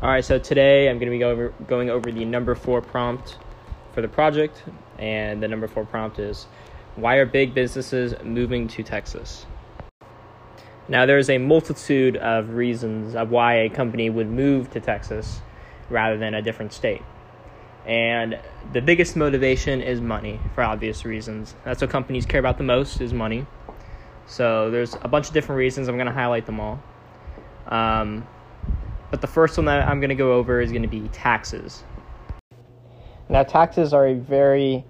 All right, so today I'm going to be going over the number 4 prompt for the project, and the number 4 prompt is, why are big businesses moving to Texas? Now, there's a multitude of reasons of why a company would move to Texas rather than a different state. And the biggest motivation is money, for obvious reasons. That's what companies care about the most, is money. So there's a bunch of different reasons. I'm going to highlight them all. But the first one that I'm going to go over is going to be taxes. Now, taxes are a very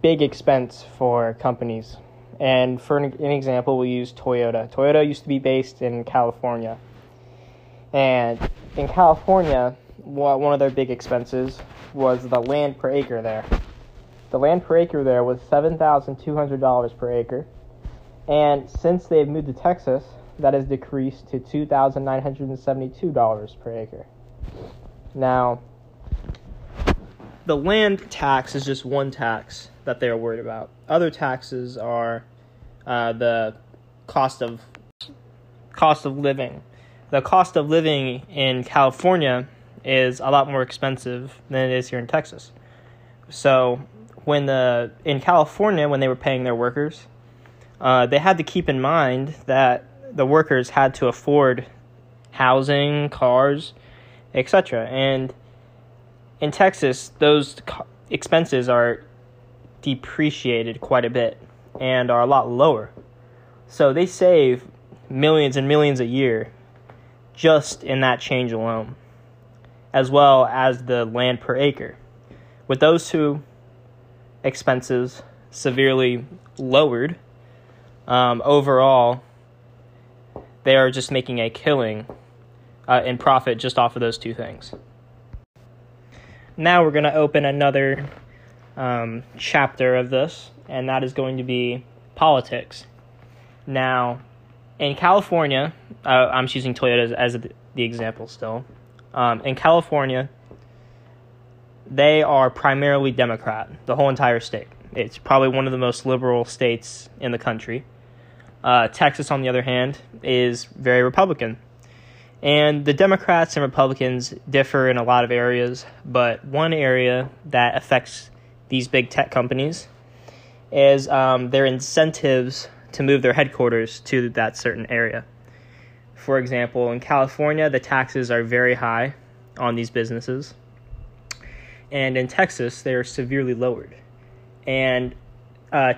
big expense for companies. And for an example, we'll use Toyota. Toyota used to be based in California. And in California, one of their big expenses was the land per acre there. The land per acre there was $7,200 per acre. And since they've moved to Texas, that has decreased to $2,972 per acre. Now, the land tax is just one tax that they are worried about. Other taxes are the cost of living. The cost of living in California is a lot more expensive than it is here in Texas. So, in California, when they were paying their workers, they had to keep in mind that the workers had to afford housing, cars, etc. And in Texas, those expenses are depreciated quite a bit and are a lot lower. So they save millions and millions a year just in that change alone, as well as the land per acre. With those two expenses severely lowered, overall, they are just making a killing in profit just off of those two things. Now we're going to open another chapter of this, and that is going to be politics. Now, in California, I'm choosing Toyota as the example still. In California, they are primarily Democrat, the whole entire state. It's probably one of the most liberal states in the country. Texas, on the other hand, is very Republican. And the Democrats and Republicans differ in a lot of areas, but one area that affects these big tech companies is their incentives to move their headquarters to that certain area. For example, in California, the taxes are very high on these businesses. And in Texas, they are severely lowered. And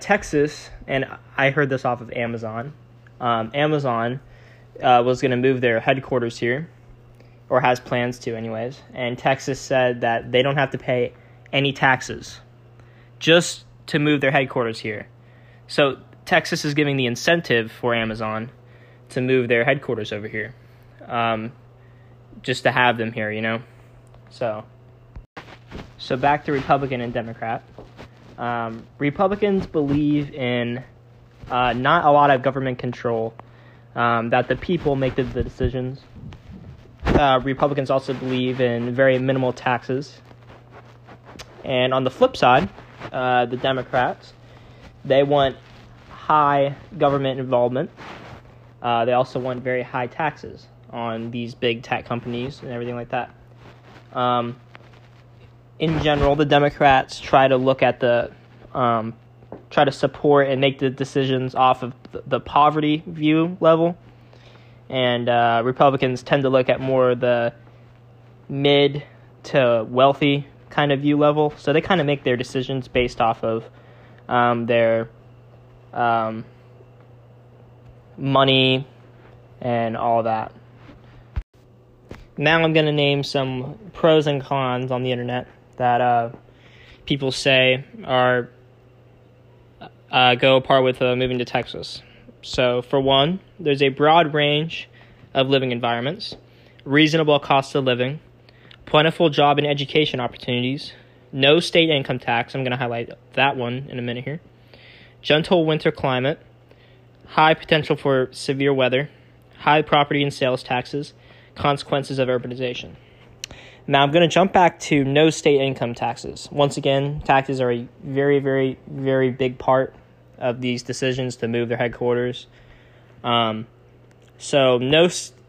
Texas, and I heard this off of Amazon. Amazon was going to move their headquarters here, or has plans to anyways, and Texas said that they don't have to pay any taxes just to move their headquarters here. So Texas is giving the incentive for Amazon to move their headquarters over here, just to have them here, you know? So back to Republican and Democrat. Republicans believe in not a lot of government control, that the people make the decisions. Republicans also believe in very minimal taxes. And on the flip side, the Democrats, they want high government involvement. They also want very high taxes on these big tech companies and everything like that. In general, the Democrats try to look at try to support and make the decisions off of the poverty view level, and Republicans tend to look at more the mid to wealthy kind of view level. So they kind of make their decisions based off of their money and all that. Now I'm going to name some pros and cons on the internet that people say are go apart with moving to Texas. So for one, there's a broad range of living environments, reasonable cost of living, plentiful job and education opportunities, no state income tax. I'm going to highlight that one in a minute here. Gentle winter climate, high potential for severe weather, high property and sales taxes, consequences of urbanization. Now I'm going to jump back to no state income taxes. Once again, taxes are a very, very, very big part of these decisions to move their headquarters. So no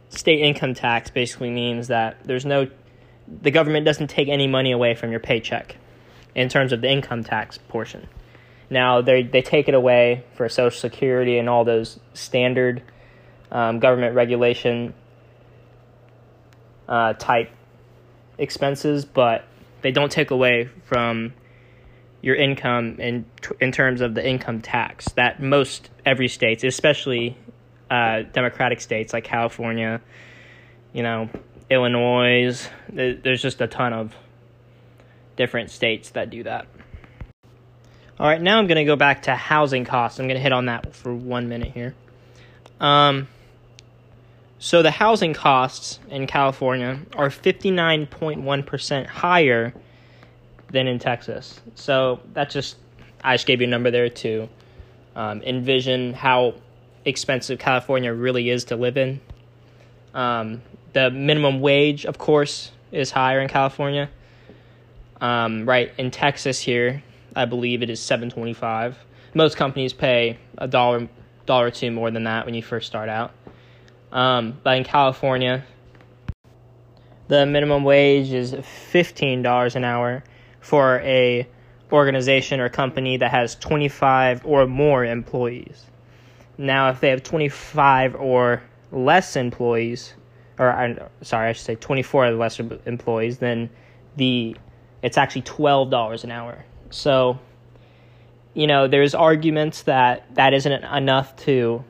state income tax basically means that there's no, the government doesn't take any money away from your paycheck in terms of the income tax portion. Now, they take it away for Social Security and all those standard government regulation type expenses, but they don't take away from your income in terms of the income tax that most every state, especially Democratic states like California, you know, Illinois, there's just a ton of different states that do that. All right, now I'm going to go back to housing costs. I'm going to hit on that for 1 minute here. So the housing costs in California are 59.1% higher than in Texas. So that's just, I just gave you a number there to envision how expensive California really is to live in. The minimum wage, of course, is higher in California. Right in Texas here, I believe it is $7.25. Most companies pay a dollar or two more than that when you first start out. But in California, the minimum wage is $15 an hour for a organization or company that has 25 or more employees. Now, if they have 25 or less employees, or I should say 24 or less employees, then it's actually $12 an hour. So, you know, there's arguments that isn't enough to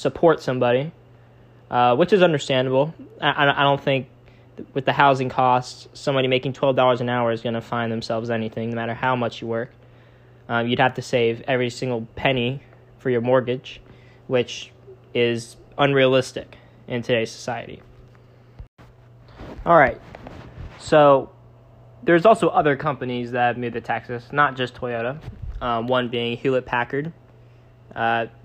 support somebody, which is understandable. I don't think with the housing costs, somebody making $12 an hour is going to find themselves anything, no matter how much you work. You'd have to save every single penny for your mortgage, which is unrealistic in today's society. All right, so there's also other companies that have moved to Texas, not just Toyota. One being Hewlett Packard,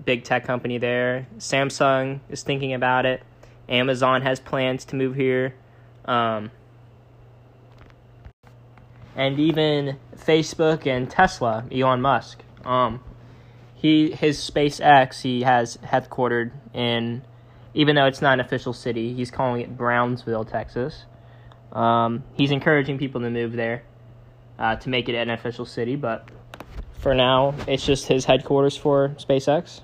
big tech company there. Samsung is thinking about it. Amazon has plans to move here. And even Facebook and Tesla, Elon Musk. His SpaceX, he has headquartered in, even though it's not an official city, he's calling it Brownsville, Texas. He's encouraging people to move there to make it an official city, but for now, it's just his headquarters for SpaceX.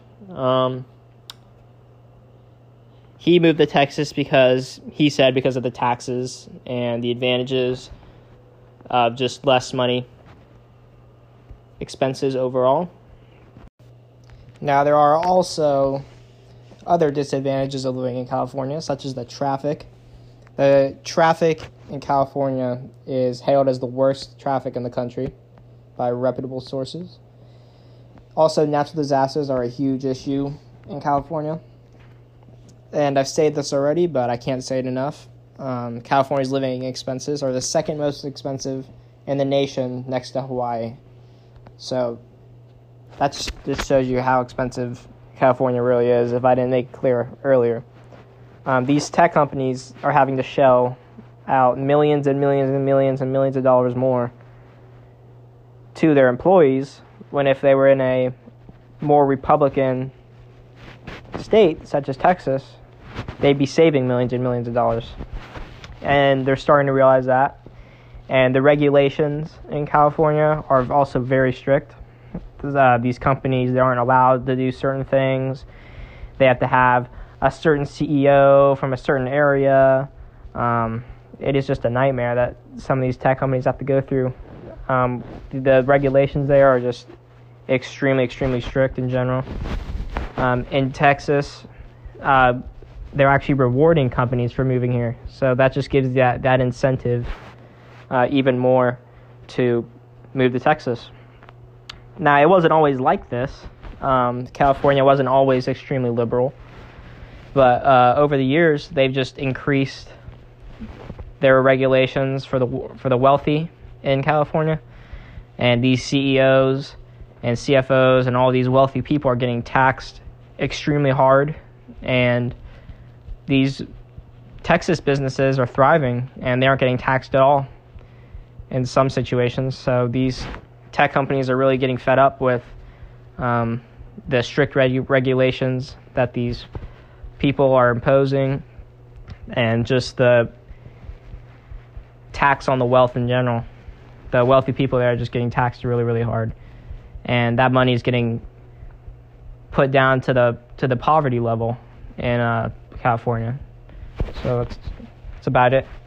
He moved to Texas because of the taxes and the advantages of just less money, expenses overall. Now, there are also other disadvantages of living in California, such as the traffic. The traffic in California is hailed as the worst traffic in the country by reputable sources. Also, natural disasters are a huge issue in California. And I've said this already, but I can't say it enough. California's living expenses are the second most expensive in the nation next to Hawaii. So that just shows you how expensive California really is, if I didn't make it clear earlier. These tech companies are having to shell out millions and millions and millions and millions of dollars more to their employees, when if they were in a more Republican state, such as Texas, they'd be saving millions and millions of dollars. And they're starting to realize that. And the regulations in California are also very strict. These companies, they aren't allowed to do certain things. They have to have a certain CEO from a certain area. It is just a nightmare that some of these tech companies have to go through. The regulations there are just extremely, extremely strict in general. In Texas, they're actually rewarding companies for moving here. So that just gives that incentive even more to move to Texas. Now, it wasn't always like this. California wasn't always extremely liberal. But over the years, they've just increased their regulations for the wealthy in California. And these CEOs and CFOs and all these wealthy people are getting taxed extremely hard. And these Texas businesses are thriving, and they aren't getting taxed at all in some situations. So these tech companies are really getting fed up with the strict regulations that these people are imposing, and just the tax on the wealth in general. The wealthy people there are just getting taxed really, really hard, and that money is getting put down to the poverty level in California. So that's about it.